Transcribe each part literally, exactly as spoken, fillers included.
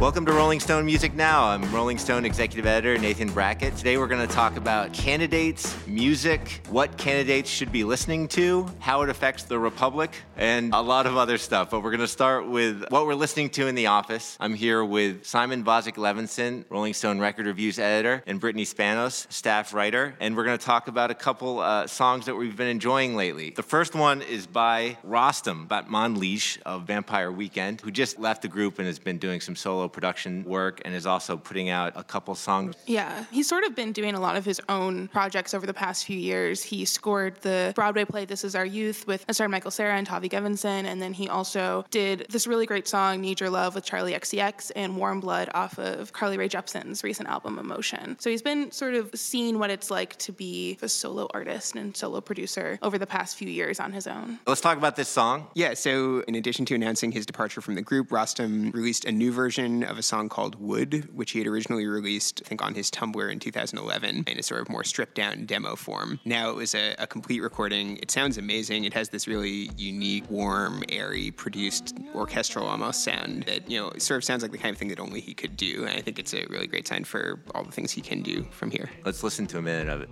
Welcome to Rolling Stone Music Now. I'm Rolling Stone Executive Editor Nathan Brackett. Today we're going to talk about candidates, music, what candidates should be listening to, how it affects the Republic, and a lot of other stuff. But we're going to start with what we're listening to in the office. I'm here with Simon Vazquez-Levinson, Rolling Stone Record Reviews Editor, and Brittany Spanos, staff writer. And we're going to talk about a couple uh, songs that we've been enjoying lately. The first one is by Rostam Batmanglij of Vampire Weekend, who just left the group and has been doing some solo production work and is also putting out a couple songs. Yeah, he's sort of been doing a lot of his own projects over the past few years. He scored the Broadway play This Is Our Youth with a starring Michael Cera and Tavi Gevinson, and then he also did this really great song, Need Your Love, with Charli X C X, and Warm Blood off of Carly Rae Jepsen's recent album, Emotion. So he's been sort of seeing what it's like to be a solo artist and solo producer over the past few years on his own. Let's talk about this song. Yeah, so in addition to announcing his departure from the group, Rostam released a new version of a song called Wood, which he had originally released, I think, on his Tumblr in two thousand eleven in a sort of more stripped-down demo form. Now it was a, a complete recording. It sounds amazing. It has this really unique, warm, airy, produced, orchestral almost sound that, you know, sort of sounds like the kind of thing that only he could do, and I think it's a really great sign for all the things he can do from here. Let's listen to a minute of it.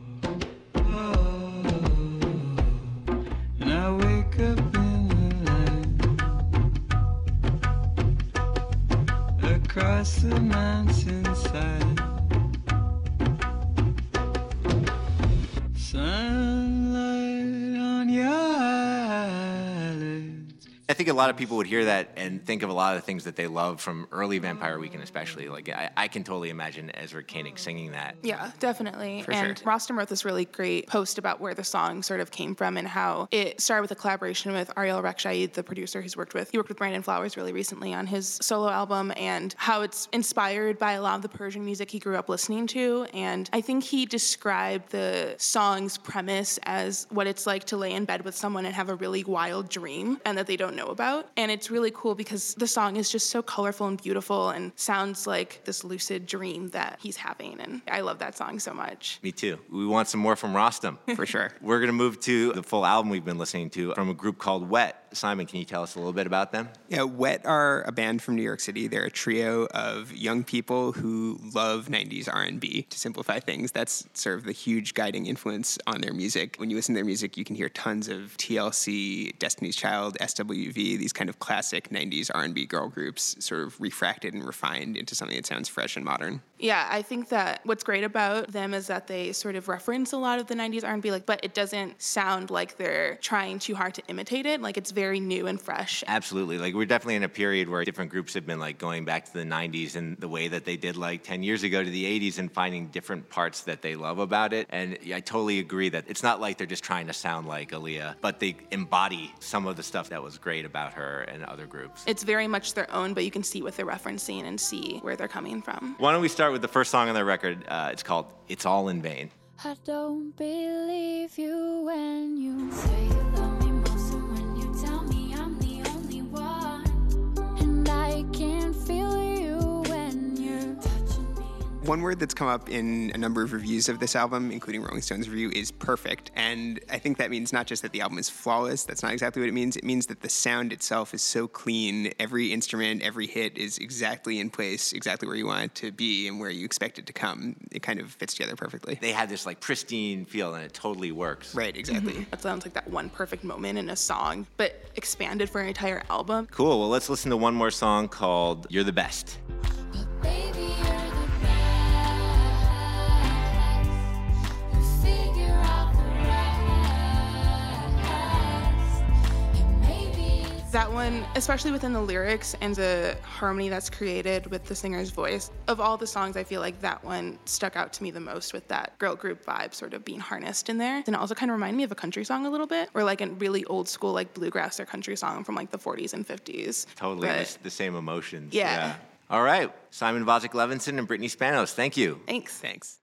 And I wake up across the mountainside, sunlight on your eyelids. I think a lot of people would hear that and think of a lot of the things that they love from early Vampire Weekend, especially. Like, I, I can totally imagine Ezra Koenig singing that. Yeah, definitely. For and sure. Rostam wrote this really great post about where the song sort of came from and how it started with a collaboration with Ariel Rekshayid, the producer he's worked with. He worked with Brandon Flowers really recently on his solo album, and how it's inspired by a lot of the Persian music he grew up listening to. And I think he described the song's premise as what it's like to lay in bed with someone and have a really wild dream and that they don't know about. And it's really cool because the song is just so colorful and beautiful and sounds like this lucid dream that he's having. And I love that song so much. Me too. We want some more from Rostam. For sure. We're going to move to the full album we've been listening to from a group called Wet. Simon, can you tell us a little bit about them? Yeah, Wet are a band from New York City. They're a trio of young people who love nineties R and B. To simplify things, that's sort of the huge guiding influence on their music. When you listen to their music, you can hear tons of T L C, Destiny's Child, S W V, these kind of classic nineties R and B girl groups sort of refracted and refined into something that sounds fresh and modern. Yeah, I think that what's great about them is that they sort of reference a lot of the nineties R and B, like, but it doesn't sound like they're trying too hard to imitate it. Like, it's very new and fresh. Absolutely. Like, we're definitely in a period where different groups have been, like, going back to the nineties and the way that they did, like, ten years ago to the eighties and finding different parts that they love about it. And I totally agree that it's not like they're just trying to sound like Aaliyah, but they embody some of the stuff that was great about her and other groups. It's very much their own, but you can see what they're referencing and see where they're coming from. Why don't we start with the first song on their record? Uh, it's called It's All in Vain. I don't believe you when you say you love me most, and when you tell me I'm the only one, and I can't feel you when you're touching me. One word that's come up in a number of reviews of this album, including Rolling Stone's review, is perfect. And I think that means not just that the album is flawless, that's not exactly what it means. It means that the sound itself is so clean. Every instrument, every hit is exactly in place, exactly where you want it to be and where you expect it to come. It kind of fits together perfectly. They had this, like, pristine feel, and it totally works. Right, exactly. Mm-hmm. That sounds like that one perfect moment in a song, but expanded for an entire album. Cool, well, let's listen to one more song called You're the Best. That one, especially within the lyrics and the harmony that's created with the singer's voice, of all the songs, I feel like that one stuck out to me the most, with that girl group vibe sort of being harnessed in there. And it also kind of reminded me of a country song a little bit, or like a really old school, like, bluegrass or country song from like the forties and fifties. Totally, but, the same emotions. Yeah. yeah. All right, Simon Vazquez-Levinson and Brittany Spanos, thank you. Thanks. Thanks.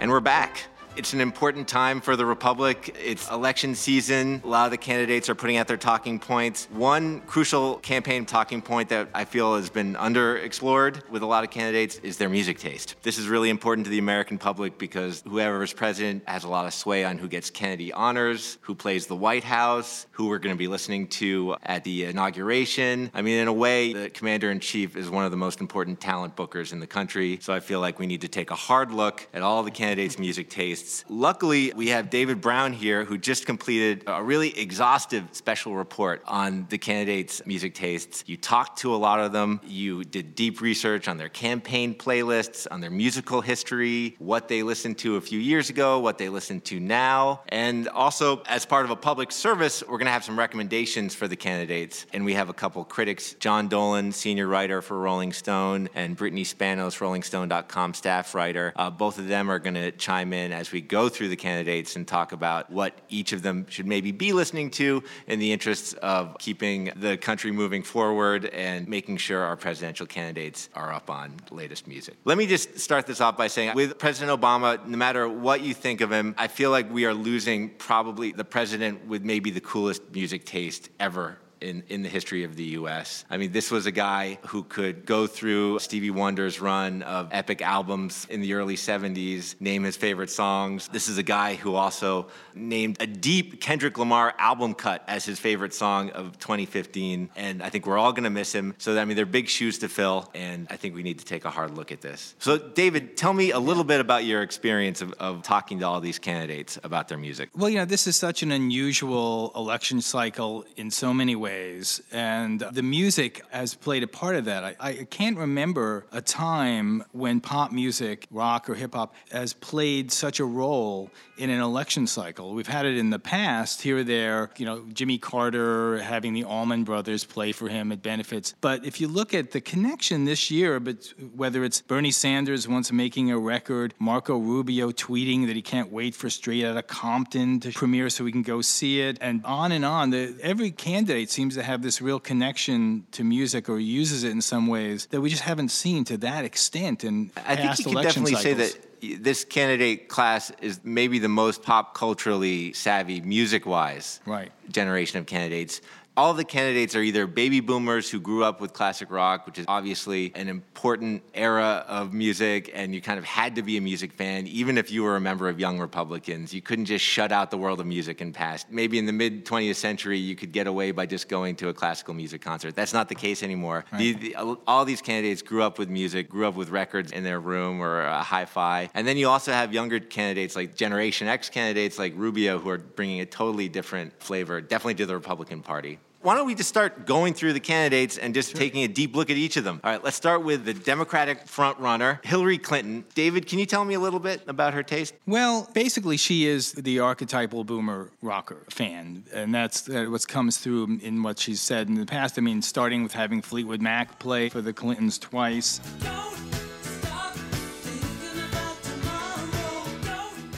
And we're back. It's an important time for the Republic. It's election season. A lot of the candidates are putting out their talking points. One crucial campaign talking point that I feel has been underexplored with a lot of candidates is their music taste. This is really important to the American public because whoever is president has a lot of sway on who gets Kennedy honors, who plays the White House, who we're going to be listening to at the inauguration. I mean, in a way, the commander-in-chief is one of the most important talent bookers in the country. So I feel like we need to take a hard look at all the candidates' music taste. Luckily, we have David Brown here, who just completed a really exhaustive special report on the candidates' music tastes. You talked to a lot of them. You did deep research on their campaign playlists, on their musical history, what they listened to a few years ago, what they listen to now. And also, as part of a public service, we're going to have some recommendations for the candidates. And we have a couple critics, John Dolan, senior writer for Rolling Stone, and Brittany Spanos, rolling stone dot com staff writer. Uh, both of them are going to chime in as we go through the candidates and talk about what each of them should maybe be listening to in the interests of keeping the country moving forward and making sure our presidential candidates are up on latest music. Let me just start this off by saying with President Obama, no matter what you think of him, I feel like we are losing probably the president with maybe the coolest music taste ever In, in the history of the U S. I mean, this was a guy who could go through Stevie Wonder's run of epic albums in the early seventies, name his favorite songs. This is a guy who also named a deep Kendrick Lamar album cut as his favorite song of twenty fifteen. And I think we're all going to miss him. So, I mean, they're big shoes to fill. And I think we need to take a hard look at this. So, David, tell me a little bit about your experience of, of talking to all these candidates about their music. Well, you know, this is such an unusual election cycle in so many ways. Ways. And the music has played a part of that. I, I can't remember a time when pop music, rock or hip hop, has played such a role in an election cycle. We've had it in the past, here or there, you know, Jimmy Carter having the Allman Brothers play for him at benefits. But if you look at the connection this year, but whether it's Bernie Sanders once making a record, Marco Rubio tweeting that he can't wait for Straight Outta Compton to premiere so we can go see it, and on and on. The, every candidate seems to have this real connection to music or uses it in some ways that we just haven't seen to that extent in I past election cycles. I think you can definitely say that this candidate class is maybe the most pop culturally savvy, music-wise, right, generation of candidates. All the candidates are either baby boomers who grew up with classic rock, which is obviously an important era of music, and you kind of had to be a music fan, even if you were a member of Young Republicans. You couldn't just shut out the world of music and pass. Maybe in the mid-twentieth century, you could get away by just going to a classical music concert. That's not the case anymore. Right. The, the, all these candidates grew up with music, grew up with records in their room or uh, hi-fi. And then you also have younger candidates, like Generation X candidates like Rubio, who are bringing a totally different flavor, definitely to the Republican Party. Why don't we just start going through the candidates and just sure. taking a deep look at each of them? All right, let's start with the Democratic frontrunner, Hillary Clinton. David, can you tell me a little bit about her taste? Well, basically, she is the archetypal boomer rocker fan, and that's uh, what comes through in what she's said in the past. I mean, starting with having Fleetwood Mac play for the Clintons twice.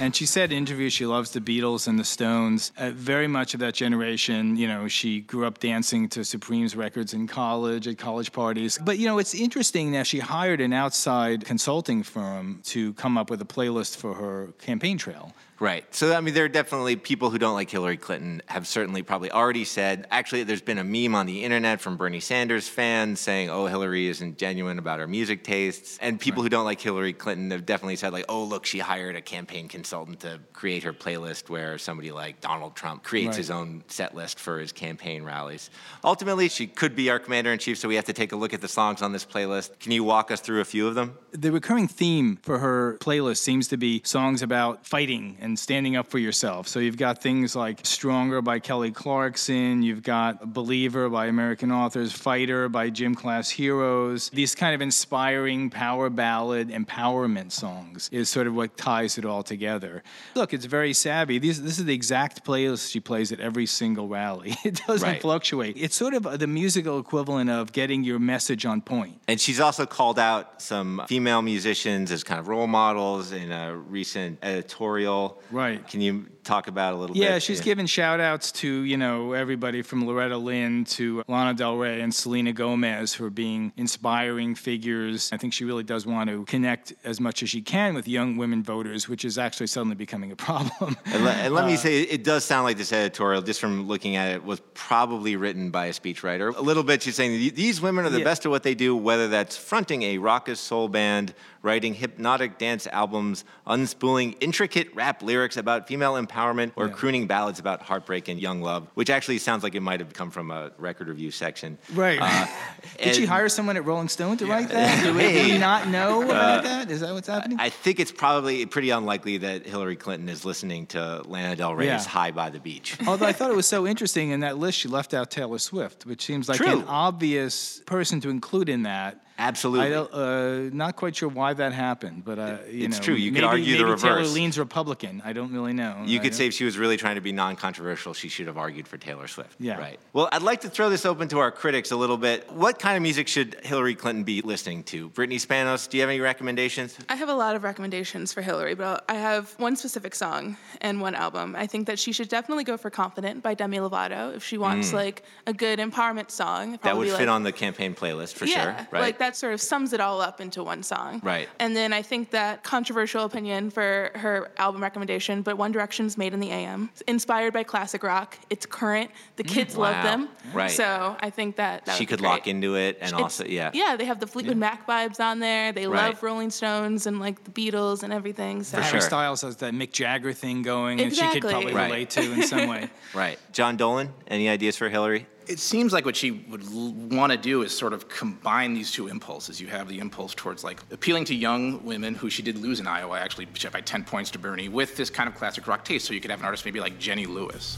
And she said in interviews she loves the Beatles and the Stones, uh, very much of that generation. You know, she grew up dancing to Supreme's records in college, at college parties. But, you know, it's interesting that she hired an outside consulting firm to come up with a playlist for her campaign trail. Right. So, I mean, there are definitely people who don't like Hillary Clinton have certainly probably already said, actually, there's been a meme on the internet from Bernie Sanders fans saying, oh, Hillary isn't genuine about her music tastes. And people right. who don't like Hillary Clinton have definitely said, like, oh, look, she hired a campaign consultant to create her playlist where somebody like Donald Trump creates right. his own set list for his campaign rallies. Ultimately, she could be our commander-in-chief, so we have to take a look at the songs on this playlist. Can you walk us through a few of them? The recurring theme for her playlist seems to be songs about fighting and standing up for yourself. So you've got things like Stronger by Kelly Clarkson, you've got Believer by American authors, Fighter by Gym Class Heroes. These kind of inspiring power ballad, empowerment songs is sort of what ties it all together. Look, it's very savvy. These, this is the exact playlist she plays at every single rally. It doesn't right. fluctuate. It's sort of the musical equivalent of getting your message on point. And she's also called out some female musicians as kind of role models in a recent editorial. Right. Can you talk about a little yeah, bit? Yeah, she's yeah. given shout-outs to, you know, everybody from Loretta Lynn to Lana Del Rey and Selena Gomez for being inspiring figures. I think she really does want to connect as much as she can with young women voters, which is actually actually suddenly becoming a problem. And let, and let uh, me say, it does sound like this editorial, just from looking at it, was probably written by a speechwriter. A little bit, she's saying, these women are the yeah. best at what they do, whether that's fronting a raucous soul band, writing hypnotic dance albums, unspooling intricate rap lyrics about female empowerment, or yeah. crooning ballads about heartbreak and young love, which actually sounds like it might have come from a record review section. Right. Uh, Did and, she hire someone at Rolling Stone to write that? Do we hey, not know about uh, that? Is that what's happening? I think it's probably pretty unlikely that Hillary Clinton is listening to Lana Del Rey's yeah. High by the Beach. Although I thought it was so interesting, in that list she left out Taylor Swift, which seems like True. an obvious person to include in that. Absolutely. I don't, uh, not quite sure why that happened, but uh, you it's know, true. You maybe, could argue maybe the reverse. Taylor leans Republican. I don't really know. You I could don't. say if she was really trying to be non-controversial, she should have argued for Taylor Swift. Yeah. Right. Well, I'd like to throw this open to our critics a little bit. What kind of music should Hillary Clinton be listening to? Brittany Spanos, do you have any recommendations? I have a lot of recommendations for Hillary, but I have one specific song and one album. I think that she should definitely go for "Confident" by Demi Lovato if she wants mm. like a good empowerment song. That would fit like, on the campaign playlist for yeah, sure. Right. Like, that sort of sums it all up into one song. Right. And then I think that controversial opinion for her album recommendation, but One Direction's Made in the A M. It's inspired by classic rock. It's current. The kids mm, wow. love them. Right. So I think that, that she could great. lock into it, and it's, also yeah. yeah, they have the Fleetwood yeah. Mac vibes on there. They right. love Rolling Stones and like the Beatles and everything. So. For sure. Harry Styles has that Mick Jagger thing going, exactly. and she could probably right. relate to in some way. Right. John Dolan, any ideas for Hillary? It seems like what she would l- want to do is sort of combine these two impulses. You have the impulse towards like appealing to young women, who she did lose in Iowa, actually by ten points to Bernie, with this kind of classic rock taste. So you could have an artist maybe like Jenny Lewis.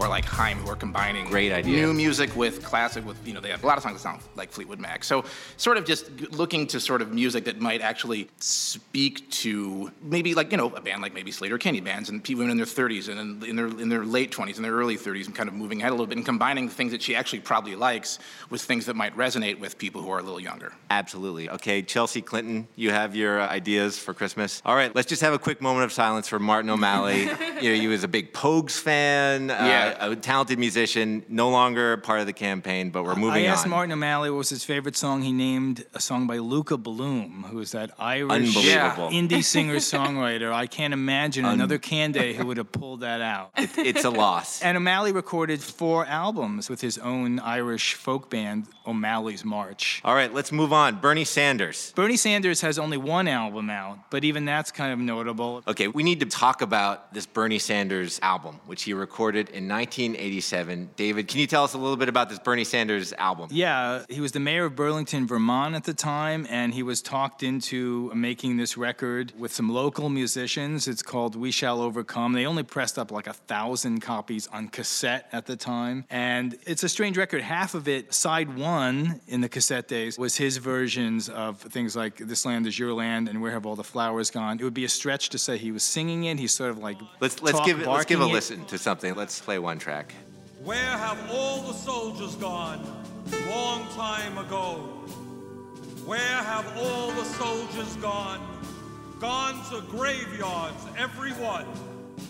Or like Haim, who are combining Great idea. new music with classic, with, you know, they have a lot of songs that sound like Fleetwood Mac. So sort of just looking to sort of music that might actually speak to maybe like, you know, a band like maybe Slater Kenny bands, and women in their thirties and in their in their late twenties and their early thirties, and kind of moving ahead a little bit and combining the things that she actually probably likes with things that might resonate with people who are a little younger. Absolutely. Okay, Chelsea Clinton, you have your uh, ideas for Christmas. All right, let's just have a quick moment of silence for Martin O'Malley. You know, he was a big Pogues fan. Uh, yeah. A talented musician, no longer part of the campaign, but we're moving on. I asked on. Martin O'Malley what was his favorite song. He named a song by Luca Bloom, who is that Irish indie singer-songwriter. I can't imagine Un- another Canday who would have pulled that out. It, it's a loss. And O'Malley recorded four albums with his own Irish folk band, O'Malley's March. All right, let's move on. Bernie Sanders. Bernie Sanders has only one album out, but even that's kind of notable. Okay, we need to talk about this Bernie Sanders album, which he recorded in nineteen eighty-seven. David, can you tell us a little bit about this Bernie Sanders album? Yeah, he was the mayor of Burlington, Vermont at the time, and he was talked into making this record with some local musicians. It's called We Shall Overcome. They only pressed up like a thousand copies on cassette at the time, and it's a strange record. Half of it, side one in the cassette days, was his versions of things like This Land Is Your Land and Where Have All the Flowers Gone. It would be a stretch to say he was singing it. He's sort of like let's let's talk, give let's give a it. listen to something. Let's play one track. Where have all the soldiers gone long time ago? Where have all the soldiers gone? Gone to graveyards, every one.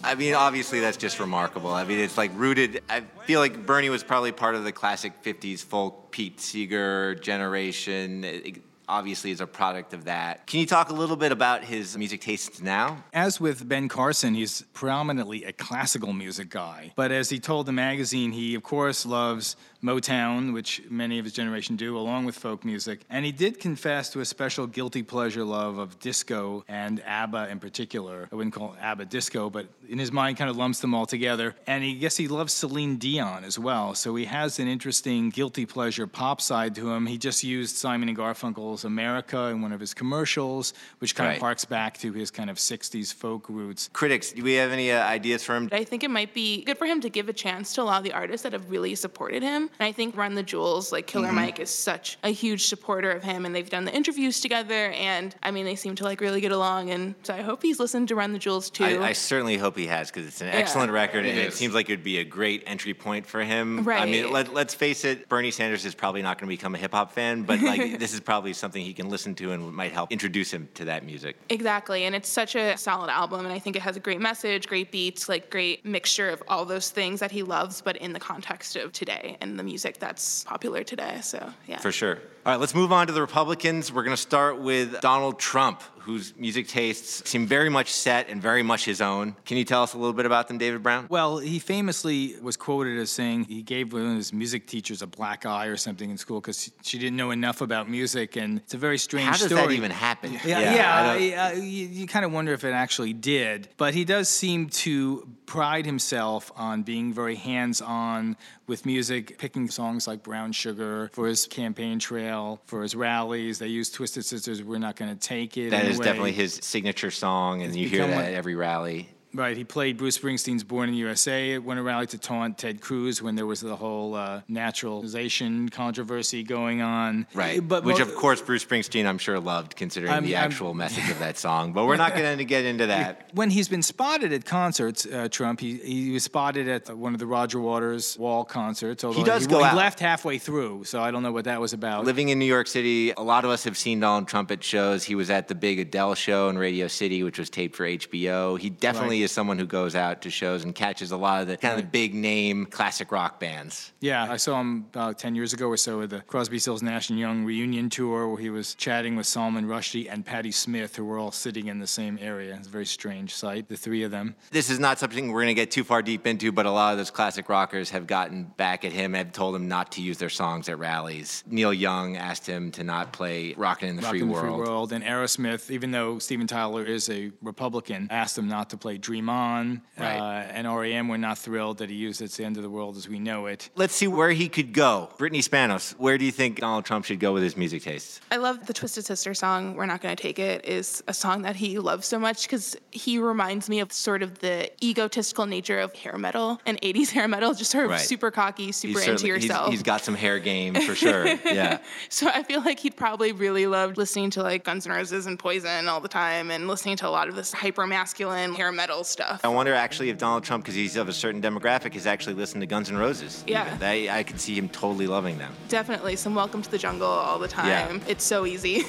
I mean, obviously, that's just remarkable. I mean, it's like rooted. I feel like Bernie was probably part of the classic fifties folk Pete Seeger generation. It, obviously is a product of that. Can you talk a little bit about his music tastes now? As with Ben Carson, he's predominantly a classical music guy. But as he told the magazine, he, of course, loves Motown, which many of his generation do, along with folk music. And he did confess to a special guilty pleasure love of disco and ABBA in particular. I wouldn't call ABBA disco, but in his mind kind of lumps them all together. And I guess he loves Celine Dion as well. So he has an interesting guilty pleasure pop side to him. He just used Simon and Garfunkel's America in one of his commercials, which kind right. of harks back to his kind of sixties folk roots. Critics, do we have any uh, ideas for him? I think it might be good for him to give a chance to a lot of the artists that have really supported him. And I think Run the Jewels, like Killer mm-hmm. Mike, is such a huge supporter of him, and they've done the interviews together, and I mean, they seem to like really get along, and so I hope he's listened to Run the Jewels too. I, I certainly hope he has, because it's an yeah. excellent record, it and is. It seems like it would be a great entry point for him. Right. I mean, let, let's face it, Bernie Sanders is probably not going to become a hip hop fan, but like this is probably something something he can listen to and might help introduce him to that music. Exactly. And it's such a solid album. And I think it has a great message, great beats, like great mixture of all those things that he loves, but in the context of today and the music that's popular today. So, yeah. For sure. All right, let's move on to the Republicans. We're going to start with Donald Trump, whose music tastes seem very much set and very much his own. Can you tell us a little bit about them, David Brown? Well, he famously was quoted as saying he gave one of his music teachers a black eye or something in school because she didn't know enough about music, and it's a very strange story. How does that even happen? Yeah, yeah, yeah, yeah. You, you kind of wonder if it actually did. But he does seem to pride himself on being very hands-on with music, picking songs like Brown Sugar for his campaign trail, for his rallies. They use Twisted Sister's We're Not Gonna Take It. That is definitely his signature song, and you hear that at every rally. Right, he played Bruce Springsteen's Born in the U S A. It went a rally to taunt Ted Cruz when there was the whole uh, naturalization controversy going on. Right, but which, well, of course, Bruce Springsteen, I'm sure, loved, considering I'm, the actual I'm, message of that song. But we're not going to get into that. When he's been spotted at concerts, uh, Trump, he, he was spotted at one of the Roger Waters Wall concerts. Although he does he, go he out. left halfway through, so I don't know what that was about. Living in New York City, a lot of us have seen Donald Trump at shows. He was at the big Adele show in Radio City, which was taped for H B O. He definitely... Right. Is someone who goes out to shows and catches a lot of the kind of the big name classic rock bands. Yeah, I saw him about ten years ago or so at the Crosby, Stills, Nash and Young reunion tour, where he was chatting with Salman Rushdie and Patti Smith, who were all sitting in the same area. It's a very strange sight, the three of them. This is not something we're going to get too far deep into, but a lot of those classic rockers have gotten back at him and have told him not to use their songs at rallies. Neil Young asked him to not play Rockin' in the Free World. Rockin' in the Free World. And Aerosmith, even though Steven Tyler is a Republican, asked him not to play Dream On, right. uh, and R E M were not thrilled that he used It's the End of the World as We Know It. Let's see where he could go. Brittany Spanos, where do you think Donald Trump should go with his music tastes? I love the Twisted Sister song, We're Not Gonna Take It, is a song that he loves so much because he reminds me of sort of the egotistical nature of hair metal and eighties hair metal, just sort of right. super cocky, super he's into yourself. He's, he's got some hair game for sure, yeah. So I feel like he'd probably really loved listening to like Guns N' Roses and Poison all the time and listening to a lot of this hyper-masculine hair metal stuff. I wonder actually if Donald Trump, because he's of a certain demographic, has actually listened to Guns N' Roses. Yeah. They, I could see him totally loving them. Definitely. Some Welcome to the Jungle all the time. Yeah. It's so easy.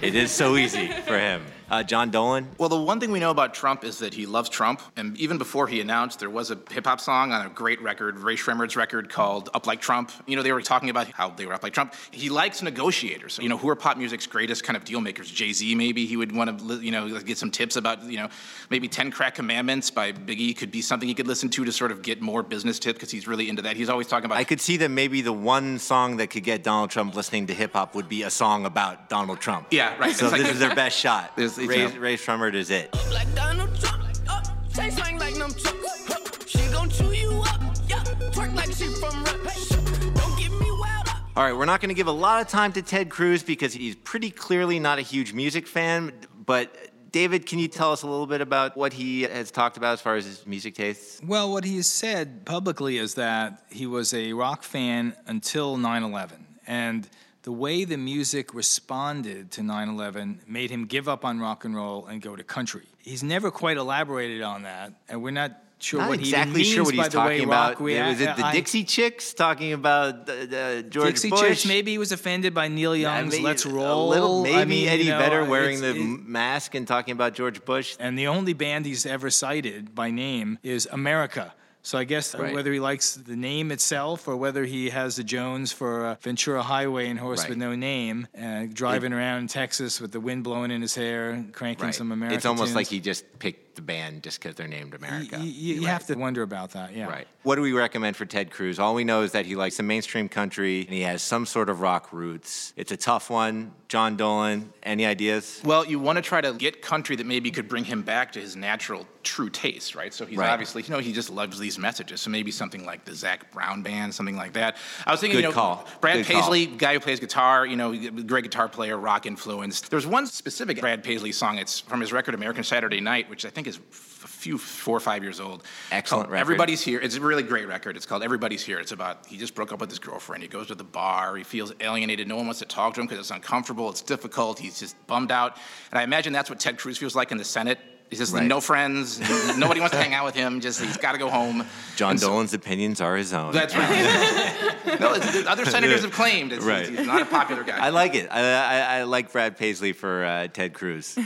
It is so easy for him. Uh, John Dolan? Well, the one thing we know about Trump is that he loves Trump. And even before he announced, there was a hip-hop song on a great record, Ray Shremmerd's record, called Up Like Trump. You know, they were talking about how they were up like Trump. He likes negotiators. You know, who are pop music's greatest kind of deal makers? Jay-Z, maybe. He would want to, you know, get some tips about, you know, maybe ten Crack Commandments by Biggie could be something he could listen to to sort of get more business tips, because he's really into that. He's always talking about... I could see that maybe the one song that could get Donald Trump listening to hip-hop would be a song about Donald Trump. Yeah, right. So like, this is their best shot. Ray, Ray Shremmerd is it. Up like Donald Trump, up, say something like them trucks, up, she gon' chew you up, yeah, twerk like she from rap, don't get me wild up. All right, we're not going to give a lot of time to Ted Cruz because he's pretty clearly not a huge music fan, but... David, can you tell us a little bit about what he has talked about as far as his music tastes? Well, what he has said publicly is that he was a rock fan until nine eleven, and... the way the music responded to nine eleven made him give up on rock and roll and go to country. He's never quite elaborated on that, and we're not sure not what exactly he even means sure what by he's the talking way about. Rock we was it the I, Dixie Chicks talking about uh, George Dixie Bush? Chicks, maybe he was offended by Neil Young's yeah, maybe, Let's Roll. A little, maybe I mean, Eddie you know, Vedder wearing the it, mask and talking about George Bush. And the only band he's ever cited by name is America. So I guess right. whether he likes the name itself or whether he has the Jones for uh, Ventura Highway and Horse right. with No Name, uh, driving it, around in Texas with the wind blowing in his hair, cranking right. some American It's almost tunes. Like he just picked the band just because they're named America. Y- y- you right. have to wonder about that, yeah. Right. What do we recommend for Ted Cruz? All we know is that he likes the mainstream country and he has some sort of rock roots. It's a tough one. John Dolan, any ideas? Well, you want to try to get country that maybe could bring him back to his natural true taste, right? So he's right. obviously, you know, he just loves these messages. So maybe something like the Zach Brown Band, something like that. I was thinking, Good you know, call. Brad Good Paisley, call. Guy who plays guitar, you know, great guitar player, rock influence. There's one specific Brad Paisley song. It's from his record American Saturday Night, which I think is a few, four or five years old. Excellent record. Everybody's Here. It's a really great record. It's called Everybody's Here. It's about, he just broke up with his girlfriend. He goes to the bar. He feels alienated. No one wants to talk to him because it's uncomfortable. It's difficult. He's just bummed out. And I imagine that's what Ted Cruz feels like in the Senate. He's just right. no friends. Nobody wants to hang out with him. Just he's got to go home. John so, Dolan's opinions are his own. That's right. No, it's, it's, other senators have claimed it's, right. he's, he's not a popular guy. I like it. I, I, I like Brad Paisley for uh, Ted Cruz.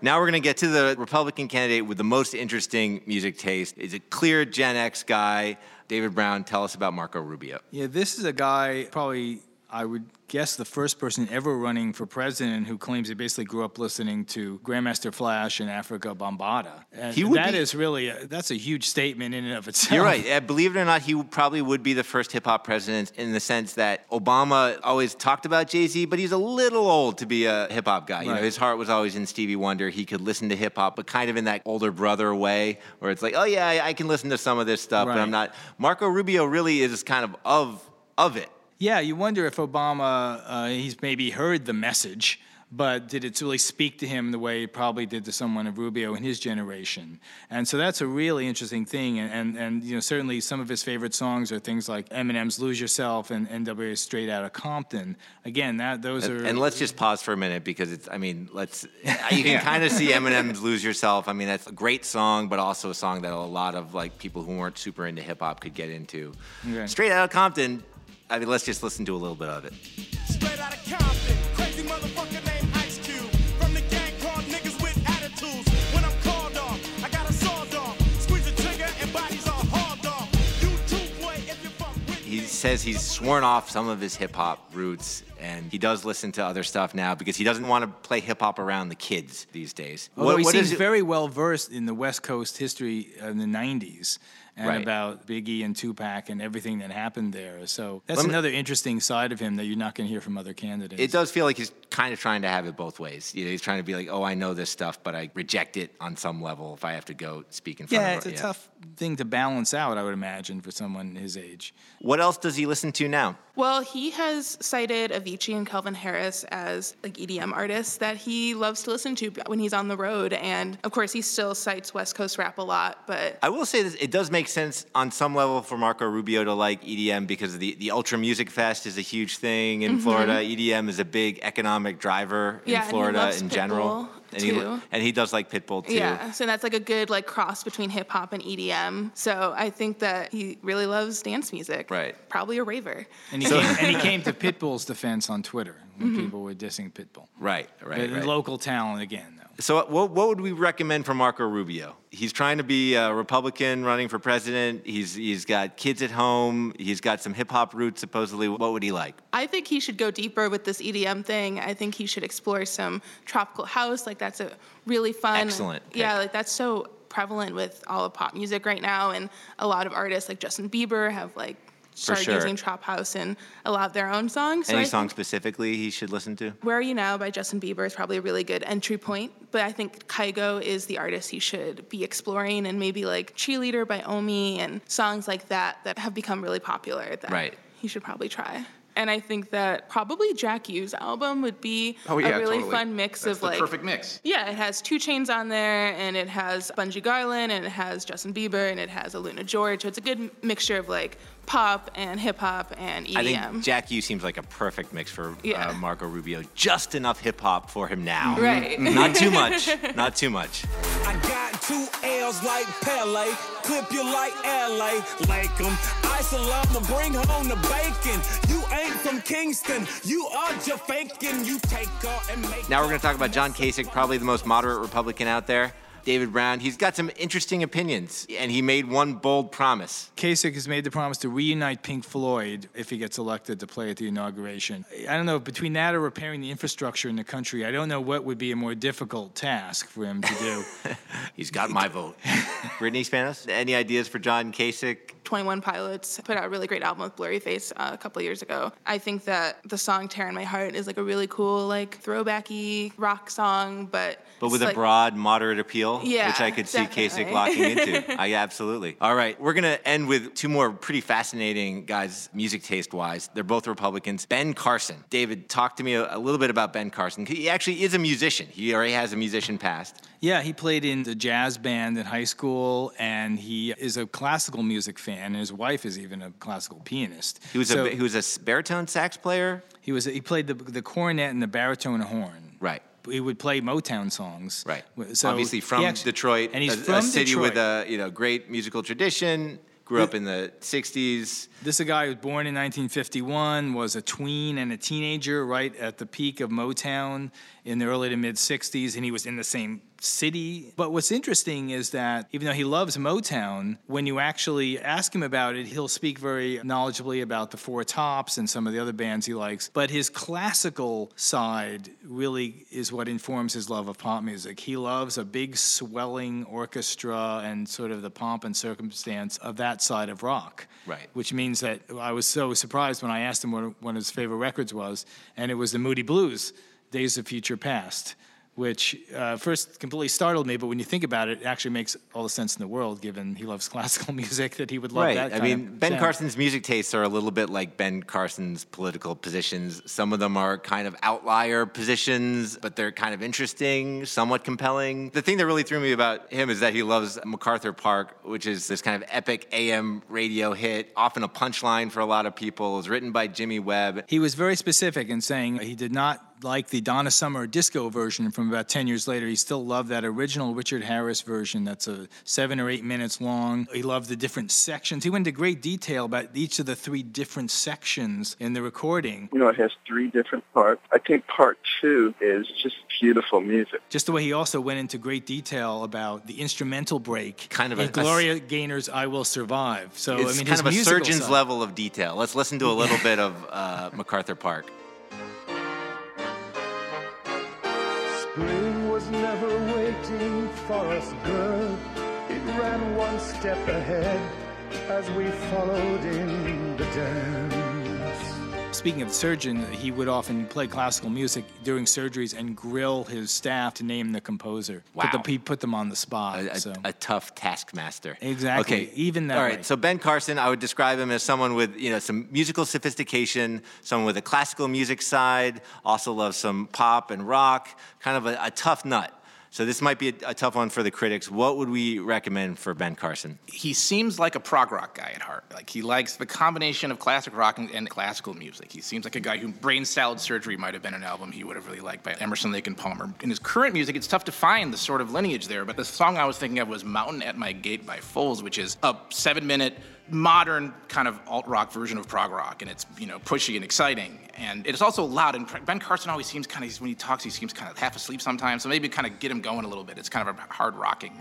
Now we're going to get to the Republican candidate with the most interesting music taste. Is a clear Gen X guy. David Brown, tell us about Marco Rubio. Yeah, this is a guy probably, I would guess, the first person ever running for president who claims he basically grew up listening to Grandmaster Flash and Afrika Bambaataa. And he would that be, is really, a, that's a huge statement in and of itself. You're right. Uh, believe it or not, he probably would be the first hip-hop president in the sense that Obama always talked about Jay-Z, but he's a little old to be a hip-hop guy. You right. know, his heart was always in Stevie Wonder. He could listen to hip-hop, but kind of in that older brother way, where it's like, oh, yeah, I, I can listen to some of this stuff, right. but I'm not. Marco Rubio really is kind of of, of it. Yeah, you wonder if Obama, uh, he's maybe heard the message, but did it really speak to him the way it probably did to someone of Rubio in his generation? And so that's a really interesting thing. And, and, and you know, certainly some of his favorite songs are things like Eminem's Lose Yourself and N W A's Straight Outta Compton. Again, that those and, are... And let's just pause for a minute because it's, I mean, let's... You can kind of see Eminem's Lose Yourself. I mean, that's a great song, but also a song that a lot of like people who weren't super into hip-hop could get into. Okay. Straight Outta Compton... I mean, let's just listen to a little bit of it. Straight out of Compton, crazy motherfucker named Ice Cube. From the gang called niggas with attitudes. When I'm called off, I got a sawed off. Squeeze the trigger and bodies are hauled off. You too, boy, if you fuck with me. He says he's sworn off some of his hip-hop roots, and he does listen to other stuff now because he doesn't want to play hip-hop around the kids these days. Although what, he what seems very well-versed in the West Coast history in the nineties. And right. about Biggie and Tupac and everything that happened there. So that's me, another interesting side of him that you're not going to hear from other candidates. It does feel like he's kind of trying to have it both ways. You know, he's trying to be like, oh, I know this stuff, but I reject it on some level if I have to go speak in front yeah, of her. It's a yeah. tough thing to balance out, I would imagine, for someone his age. What else does he listen to now? Well, he has cited Avicii and Calvin Harris as like E D M artists that he loves to listen to when he's on the road. And, of course, he still cites West Coast rap a lot, but... I will say this, it does make Makes sense on some level for Marco Rubio to like E D M because the, the Ultra Music Fest is a huge thing in mm-hmm. Florida. E D M is a big economic driver in yeah, Florida in Pitbull general. And he, and he does like Pitbull too. Yeah, so that's like a good like cross between hip hop and E D M. So I think that he really loves dance music. Right. Probably a raver. And he, so, came, and he came to Pitbull's defense on Twitter when mm-hmm. people were dissing Pitbull. Right, right, but right. Local talent again, though. So what, what would we recommend for Marco Rubio? He's trying to be a Republican running for president. He's He's got kids at home. He's got some hip-hop roots, supposedly. What would he like? I think he should go deeper with this E D M thing. I think he should explore some tropical house. Like, that's a really fun... Excellent pick. Yeah, like, that's so prevalent with all of pop music right now. And a lot of artists, like Justin Bieber, have, like... started sure. using Trap House and a lot of their own songs. So Any I song specifically he should listen to? Where Are You Now by Justin Bieber is probably a really good entry point, but I think Kygo is the artist he should be exploring, and maybe like Cheerleader by Omi and songs like that that have become really popular that right. he should probably try. And I think that probably Jack U's album would be oh, yeah, a really totally. fun mix That's of like... perfect mix. Yeah, it has two Chainz on there, and it has Bungie Garland, and it has Justin Bieber, and it has Aluna George. So it's a good mixture of like pop and hip-hop and E D M. I think Jack U seems like a perfect mix for yeah. uh, Marco Rubio. Just enough hip-hop for him now. Right. Not too much. Not too much. I got two L's like Pele. Clip you like L A. Like them. Isolama, bring home the bacon. You ain't from Kingston. You are just faking. You take up and make... Now we're going to talk about John Kasich, probably the most moderate Republican out there. David Brown, he's got some interesting opinions, and he made one bold promise. Kasich has made the promise to reunite Pink Floyd if he gets elected to play at the inauguration. I don't know, between that or repairing the infrastructure in the country, I don't know what would be a more difficult task for him to do. He's got my vote. Brittany Spanos, any ideas for John Kasich? twenty-one Pilots put out a really great album with Blurryface uh, a couple of years ago. I think that the song Tear in My Heart is like a really cool, like, throwbacky rock song, but... But with like, a broad, moderate appeal, yeah, which I could definitely. see Kasich locking into. I, absolutely. All right, we're going to end with two more pretty fascinating guys, music taste-wise. They're both Republicans. Ben Carson. David, talk to me a, a little bit about Ben Carson. He actually is a musician. He already has a musician past. Yeah, he played in the jazz band in high school, and he is a classical music fan. And his wife is even a classical pianist. He was so, a he was a baritone sax player. He was a, he played the the cornet and the baritone horn. Right. he would play Motown songs. Right. So obviously from actually, Detroit, and he's a, from a city Detroit. with a you know great musical tradition. Grew up in the sixties. This is a guy who was born in nineteen fifty-one, was a tween and a teenager right at the peak of Motown in the early to mid-sixties, and he was in the same city. But what's interesting is that even though he loves Motown, when you actually ask him about it, he'll speak very knowledgeably about the Four Tops and some of the other bands he likes. But his classical side really is what informs his love of pop music. He loves a big swelling orchestra and sort of the pomp and circumstance of that side of rock. Right. Which means that I was so surprised when I asked him what one of his favorite records was, and it was the Moody Blues, Days of Future Past, which uh, first completely startled me, but when you think about it, it actually makes all the sense in the world, given he loves classical music, that he would love right. that. Right. I mean, Ben sound. Carson's music tastes are a little bit like Ben Carson's political positions. Some of them are kind of outlier positions, but they're kind of interesting, somewhat compelling. The thing that really threw me about him is that he loves MacArthur Park, which is this kind of epic A M radio hit, often a punchline for a lot of people. It was written by Jimmy Webb. He was very specific in saying he did not like the Donna Summer disco version from about ten years later. He still loved that original Richard Harris version that's a seven or eight minutes long. He loved the different sections. He went into great detail about each of the three different sections in the recording. You know, it has three different parts. I think part two is just beautiful music. Just the way he also went into great detail about the instrumental break. Kind of in a... Gloria a, Gaynor's I Will Survive. So It's I mean, kind of a surgeon's side. level of detail. Let's listen to a little bit of uh, MacArthur Park. Spring was never waiting for us, girl. It ran one step ahead as we followed in the dance. Speaking of surgeon, he would often play classical music during surgeries and grill his staff to name the composer. Wow. Put the, he put them on the spot. A, a, so. a tough taskmaster. Exactly. Okay. Even that All right. Way. So Ben Carson, I would describe him as someone with, you know, some musical sophistication, someone with a classical music side, also loves some pop and rock, kind of a, a tough nut. So this might be a, a tough one for the critics. What would we recommend for Ben Carson? He seems like a prog rock guy at heart. Like, he likes the combination of classic rock and, and classical music. He seems like a guy who Brain Salad Surgery might have been an album he would have really liked by Emerson, Lake and Palmer. In his current music, it's tough to find the sort of lineage there, but the song I was thinking of was Mountain at My Gate by Foles, which is a seven-minute modern kind of alt-rock version of prog rock, and it's, you know, pushy and exciting, and it's also loud, and Ben Carson always seems kind of, when he talks, he seems kind of half asleep sometimes, so maybe kind of get him going a little bit. It's kind of a hard rocking.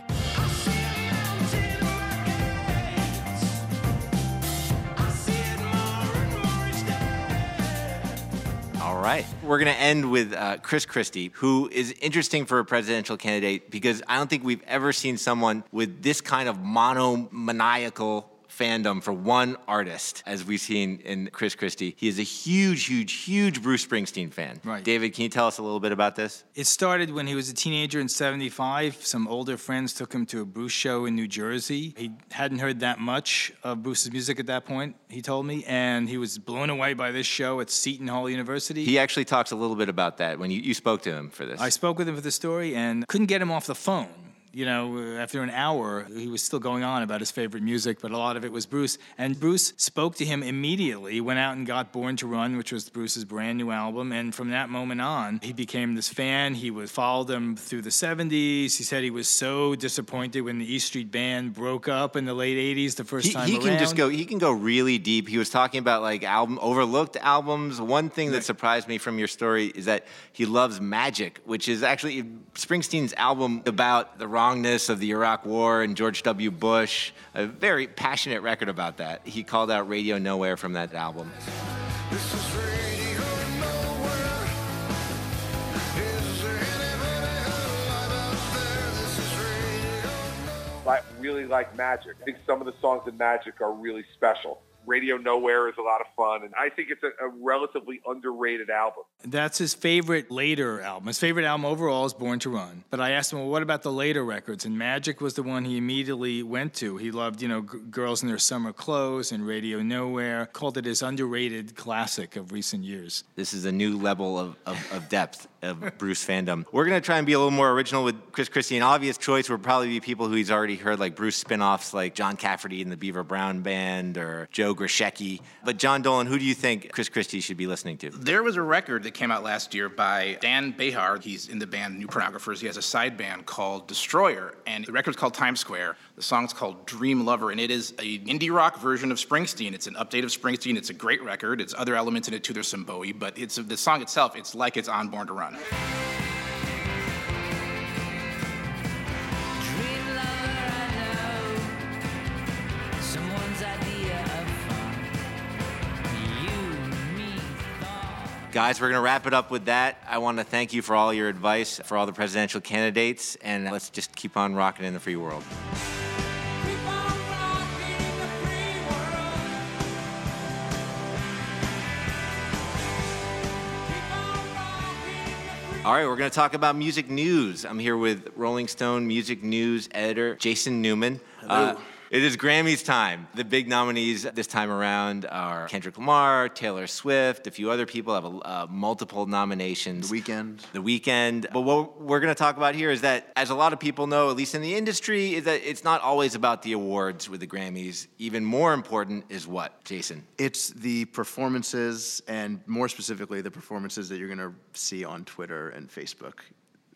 All right. We're going to end with uh, Chris Christie, who is interesting for a presidential candidate because I don't think we've ever seen someone with this kind of monomaniacal fandom for one artist, as we've seen in Chris Christie. He is a huge, huge, huge Bruce Springsteen fan. Right. David, can you tell us a little bit about this? It started when he was a teenager in seventy-five. Some older friends took him to a Bruce show in New Jersey. He hadn't heard that much of Bruce's music at that point, he told me, and he was blown away by this show at Seton Hall University. He actually talks a little bit about that when you, you spoke to him for this. I spoke with him for the story and couldn't get him off the phone. You know, after an hour, he was still going on about his favorite music, but a lot of it was Bruce. And Bruce spoke to him immediately, he went out and got Born to Run, which was Bruce's brand new album. And from that moment on, he became this fan. He was, followed him through the seventies. He said he was so disappointed when the E Street Band broke up in the late eighties, the first he, time he around. He can just go, he can go really deep. He was talking about, like, album overlooked albums. One thing right. that surprised me from your story is that he loves Magic, which is actually Springsteen's album about the rock wrongness of the Iraq War and George W. Bush. A very passionate record about that. He called out Radio Nowhere from that album. This is Radio Nowhere. Is there anybody alive out there? This is Radio Nowhere. I really like Magic. I think some of the songs in Magic are really special. Radio Nowhere is a lot of fun, and I think it's a, a relatively underrated album. That's his favorite later album. His favorite album overall is Born to Run. But I asked him, well, what about the later records? And Magic was the one he immediately went to. He loved, you know, g- Girls in Their Summer Clothes and Radio Nowhere, called it his underrated classic of recent years. This is a new level of, of, of depth of Bruce fandom. We're going to try and be a little more original with Chris Christie. An obvious choice would probably be people who he's already heard, like Bruce spinoffs, like John Cafferty and the Beaver Brown Band, or Joe Joe Grishecki. But John Dolan, who do you think Chris Christie should be listening to? There was a record that came out last year by Dan Behar. He's in the band New Pornographers. He has a side band called Destroyer, and the record's called Times Square. The song's called Dream Lover, and it is an indie rock version of Springsteen. It's an update of Springsteen. It's a great record. It's other elements in it too. There's some Bowie, but it's the song itself, it's like it's on Born to Run. Guys, we're going to wrap it up with that. I want to thank you for all your advice, for all the presidential candidates, and let's just keep on rocking in the free world. All right, we're going to talk about music news. I'm here with Rolling Stone music news editor Jason Newman. Hello. Uh, It is Grammys time. The big nominees this time around are Kendrick Lamar, Taylor Swift, a few other people have a, uh, multiple nominations. The Weeknd. The Weeknd. But what we're going to talk about here is that, as a lot of people know, at least in the industry, is that it's not always about the awards with the Grammys. Even more important is what, Jason? It's the performances, and more specifically, the performances that you're going to see on Twitter and Facebook.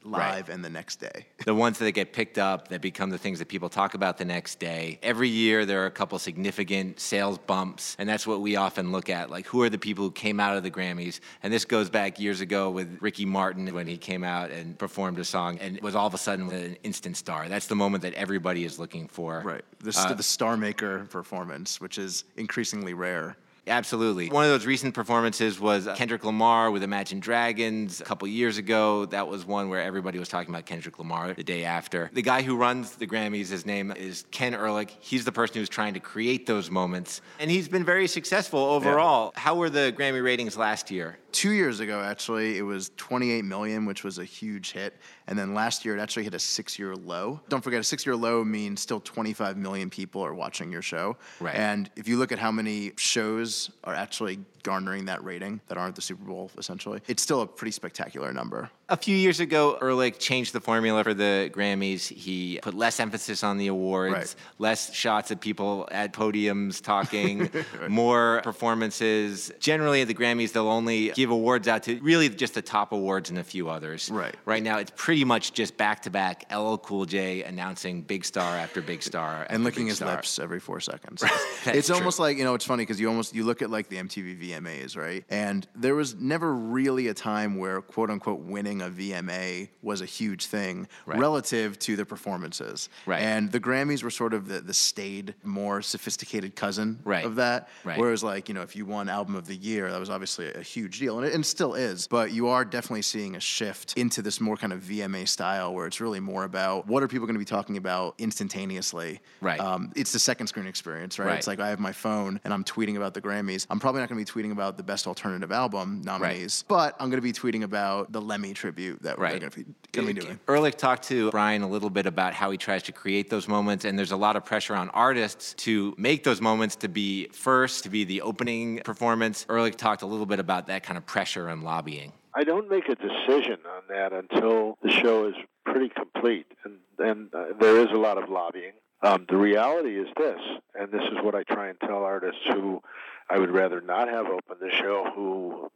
Live right. And the next day. The ones that get picked up, that become the things that people talk about the next day. Every year there are a couple significant sales bumps, and that's what we often look at, like who are the people who came out of the Grammys? And this goes back years ago with Ricky Martin when he came out and performed a song and was all of a sudden an instant star. That's the moment that everybody is looking for. Right, the, st- uh, the star maker performance, which is increasingly rare. Absolutely. One of those recent performances was Kendrick Lamar with Imagine Dragons a couple years ago. That was one where everybody was talking about Kendrick Lamar the day after. The guy who runs the Grammys, his name is Ken Ehrlich. He's the person who's trying to create those moments. And he's been very successful overall. Yeah. How were the Grammy ratings last year? Two years ago, actually, it was twenty-eight million, which was a huge hit. And then last year, it actually hit a six-year low. Don't forget, a six-year low means still twenty-five million people are watching your show. Right. And if you look at how many shows are actually garnering that rating that aren't the Super Bowl, essentially, it's still a pretty spectacular number. A few years ago, Ehrlich changed the formula for the Grammys. He put less emphasis on the awards, right. Less shots at people at podiums talking, right. More performances. Generally, at the Grammys, they'll only give awards out to really just the top awards and a few others. Right. Right now, it's pretty much just back-to-back L L Cool J announcing big star after big star. After and licking his star. Lips every four seconds. Right. It's true. Almost like, you know, it's funny because you almost, you look at like the M T V V M As, right? And there was never really a time where quote-unquote winning a V M A was a huge thing, right. Relative to the performances. Right. And the Grammys were sort of the, the staid, more sophisticated cousin, right. Of that. Right. Whereas, like, you know, if you won Album of the Year, that was obviously a huge deal, and it and still is. But you are definitely seeing a shift into this more kind of V M A style where it's really more about what are people going to be talking about instantaneously. Right. Um, it's the second screen experience, right? right? It's like I have my phone and I'm tweeting about the Grammys. I'm probably not going to be tweeting about the Best Alternative Album nominees, right. But I'm going to be tweeting about the Lemmy tribute that we're right. going to be, gonna be doing. Ehrlich talked to Brian a little bit about how he tries to create those moments, and there's a lot of pressure on artists to make those moments, to be first, to be the opening performance. Ehrlich talked a little bit about that kind of pressure and lobbying. I don't make a decision on that until the show is pretty complete, and, and uh, there is a lot of lobbying. Um, the reality is this, and this is what I try and tell artists who I would rather not have open the show, who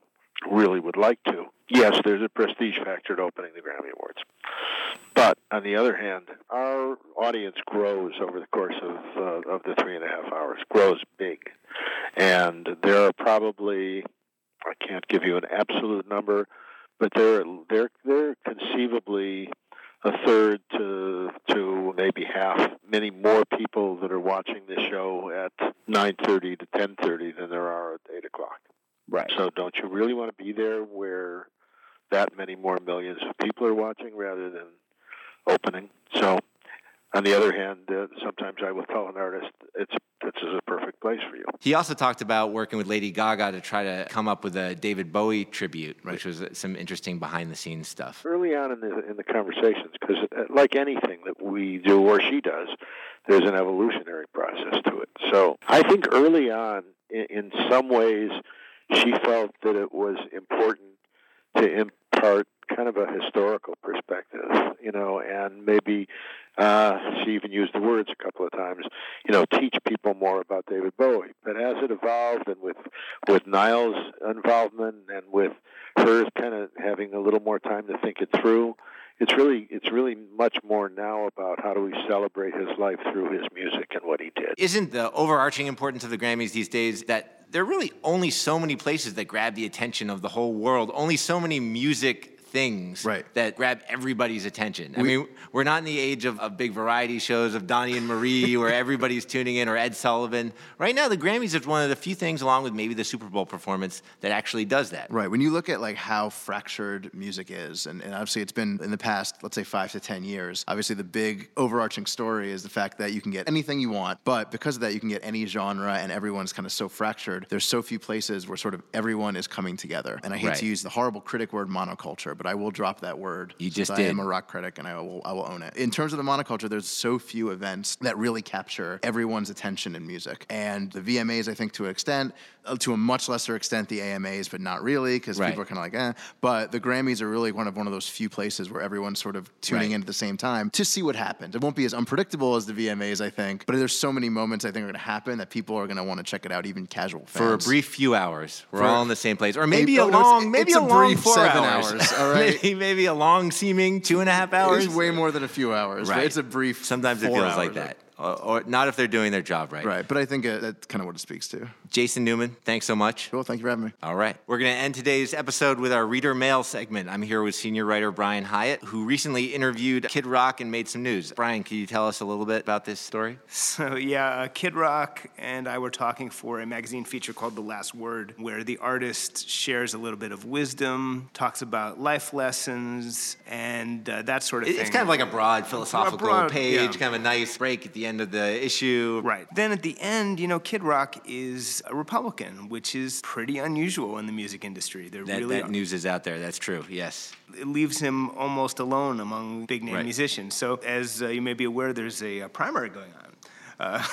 really would like to. Yes, there's a prestige factor to opening the Grammy Awards. But on the other hand, our audience grows over the course of uh, of the three and a half hours, grows big. And there are probably, I can't give you an absolute number, but there there there conceivably a third to to maybe half, many more people that are watching this show at nine thirty to ten thirty than there are at eight o'clock. Right. So don't you really want to be there where that many more millions of people are watching rather than opening? So on the other hand, uh, sometimes I will tell an artist, it's this is a perfect place for you. He also talked about working with Lady Gaga to try to come up with a David Bowie tribute, right. Which was some interesting behind-the-scenes stuff. Early on in the, in the conversations, because like anything that we do or she does, there's an evolutionary process to it. So I think early on, in, in some ways, she felt that it was important to impart kind of a historical perspective, you know, and maybe uh, she even used the words a couple of times, you know, teach people more about David Bowie. But as it evolved, and with with Niall's involvement and with hers kind of having a little more time to think it through, it's really it's really much more now about how do we celebrate his life through his music and what he did. Isn't the overarching importance of the Grammys these days that there are really only so many places that grab the attention of the whole world, only so many music things right. that grab everybody's attention? I we, mean, we're not in the age of, of big variety shows of Donnie and Marie where everybody's tuning in, or Ed Sullivan. Right now, the Grammys is one of the few things, along with maybe the Super Bowl performance, that actually does that. Right. When you look at like how fractured music is, and, and obviously it's been in the past, let's say five to ten years, obviously the big overarching story is the fact that you can get anything you want, but because of that, you can get any genre, and everyone's kind of so fractured. There's so few places where sort of everyone is coming together. And I hate right. to use the horrible critic word monoculture, but I will drop that word. You just did. I am a rock critic, and I will I will own it. In terms of the monoculture, there's so few events that really capture everyone's attention in music. And the V M As, I think, to an extent, to a much lesser extent, the A M As, but not really, because right. people are kind of like, eh. But the Grammys are really one of one of those few places where everyone's sort of tuning right. in at the same time to see what happens. It won't be as unpredictable as the V M As, I think, but there's so many moments I think are going to happen that people are going to want to check it out, even casual fans. For a brief few hours, we're For all in the same place, or maybe a, a long, it's, maybe it's a, a long brief four seven hours. hours. All right. maybe, maybe a long seeming two and a half hours. It is way more than a few hours. Right. But it's a brief Sometimes four it feels hours. like that. Or, or not if they're doing their job right. Right, but I think uh, that's kind of what it speaks to. Jason Newman, thanks so much. Cool, thank you for having me. All right. We're going to end today's episode with our Reader Mail segment. I'm here with senior writer Brian Hyatt, who recently interviewed Kid Rock and made some news. Brian, can you tell us a little bit about this story? So, yeah, Kid Rock and I were talking for a magazine feature called The Last Word, where the artist shares a little bit of wisdom, talks about life lessons, and uh, that sort of it's thing. It's kind of like a broad philosophical a broad, page, yeah. kind of a nice break at the end. end of the issue. Right. Then at the end, you know, Kid Rock is a Republican, which is pretty unusual in the music industry. There that, really that news is out there. That's true. Yes. It leaves him almost alone among big name right. musicians. So as uh, you may be aware, there's a, a primary going on. Uh,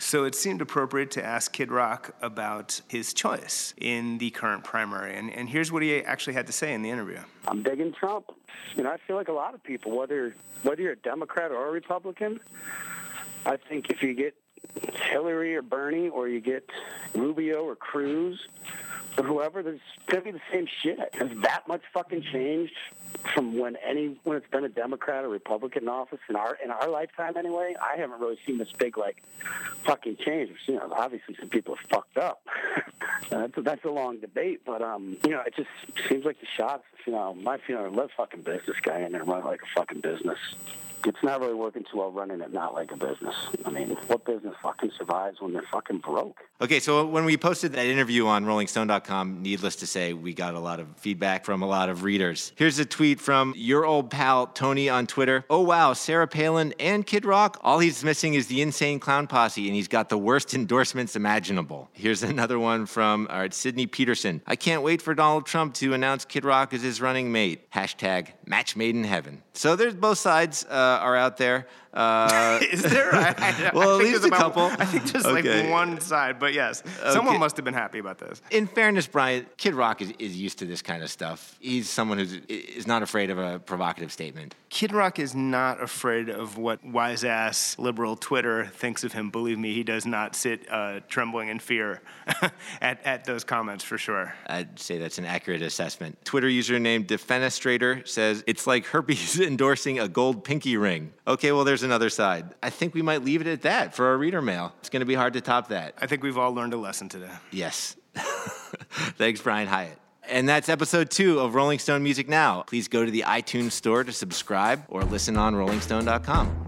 so it seemed appropriate to ask Kid Rock about his choice in the current primary. And, and here's what he actually had to say in the interview. I'm digging Trump. You know, I feel like a lot of people, whether whether you're a Democrat or a Republican, I think if you get Hillary or Bernie, or you get Rubio or Cruz or whoever, there's going to be the same shit. Has that much fucking changed from when any when it's been a Democrat or Republican in office in our in our lifetime anyway? I haven't really seen this big like fucking change. You know, obviously some people are fucked up. uh, so that's a long debate, but um, you know, it just seems like the shots. You know, my feeling, let fucking business guy in there run like a fucking business. It's not really working too well running it not like a business. I mean, what business fucking survives when they're fucking broke? Okay, so when we posted that interview on rolling stone dot com, needless to say, we got a lot of feedback from a lot of readers. Here's a tweet from your old pal, Tony, on Twitter. Oh, wow, Sarah Palin and Kid Rock. All he's missing is the Insane Clown Posse, and he's got the worst endorsements imaginable. Here's another one from all right, Sydney Peterson. I can't wait for Donald Trump to announce Kid Rock as his running mate. Hashtag match made in heaven. So there's both sides. Uh, are out there. Uh, Is there? I, I, well, I at least a about, couple. I think just okay. like one side, but yes. Okay. Someone must have been happy about this. In fairness, Brian, Kid Rock is, is used to this kind of stuff. He's someone who is not afraid of a provocative statement. Kid Rock is not afraid of what wise-ass liberal Twitter thinks of him. Believe me, he does not sit uh, trembling in fear at, at those comments, for sure. I'd say that's an accurate assessment. Twitter user named Defenestrator says, it's like herpes endorsing a gold pinky ring. Okay, well, there's another side. I think we might leave it at that for our reader mail. It's going to be hard to top that. I think we've all learned a lesson today. Yes. Thanks, Brian Hyatt. And that's episode two of Rolling Stone Music Now. Please go to the iTunes store to subscribe or listen on rolling stone dot com.